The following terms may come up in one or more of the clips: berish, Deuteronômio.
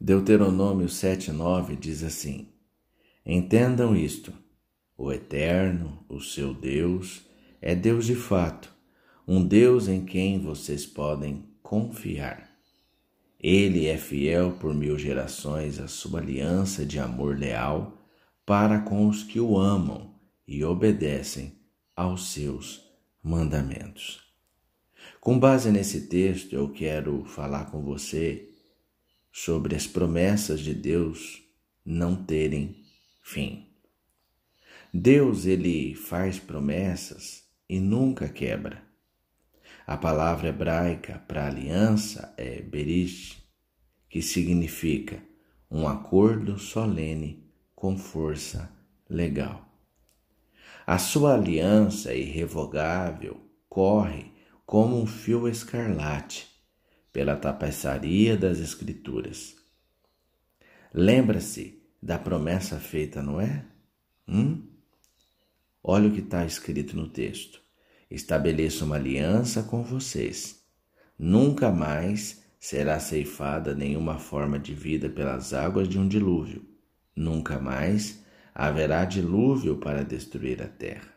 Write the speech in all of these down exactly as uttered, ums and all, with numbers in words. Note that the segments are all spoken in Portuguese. Deuteronômio sete, nove diz assim: entendam isto, o Eterno, o seu Deus, é Deus de fato, um Deus em quem vocês podem confiar. Ele é fiel por mil gerações à sua aliança de amor leal para com os que o amam e obedecem aos seus mandamentos. Com base nesse texto, eu quero falar com você sobre as promessas de Deus não terem fim. Deus, ele faz promessas e nunca quebra. A palavra hebraica para aliança é berish, que significa um acordo solene com força legal. A sua aliança irrevogável corre como um fio escarlate pela tapeçaria das Escrituras. Lembra-se da promessa feita a Noé? Hum? Olha o que está escrito no texto: estabeleço uma aliança com vocês. Nunca mais será ceifada nenhuma forma de vida pelas águas de um dilúvio. Nunca mais haverá dilúvio para destruir a terra.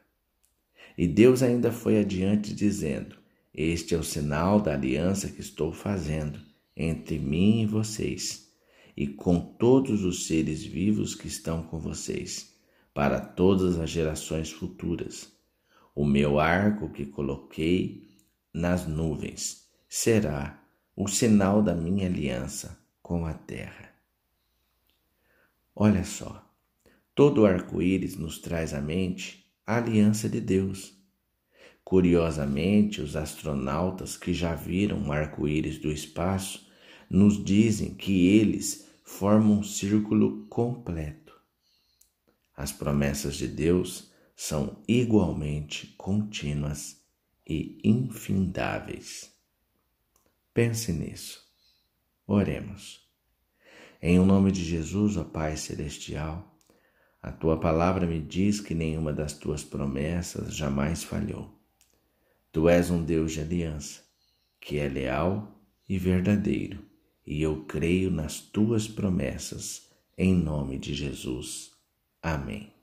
E Deus ainda foi adiante dizendo: este é o sinal da aliança que estou fazendo entre mim e vocês, e com todos os seres vivos que estão com vocês, para todas as gerações futuras. O meu arco que coloquei nas nuvens será o sinal da minha aliança com a terra. Olha só, todo arco-íris nos traz à mente a aliança de Deus. Curiosamente, os astronautas que já viram um arco-íris do espaço nos dizem que eles formam um círculo completo. As promessas de Deus são igualmente contínuas e infindáveis. Pense nisso. Oremos. Em o nome de Jesus, ó Pai Celestial, a Tua palavra me diz que nenhuma das Tuas promessas jamais falhou. Tu és um Deus de aliança, que é leal e verdadeiro, e eu creio nas Tuas promessas, em nome de Jesus. Amém.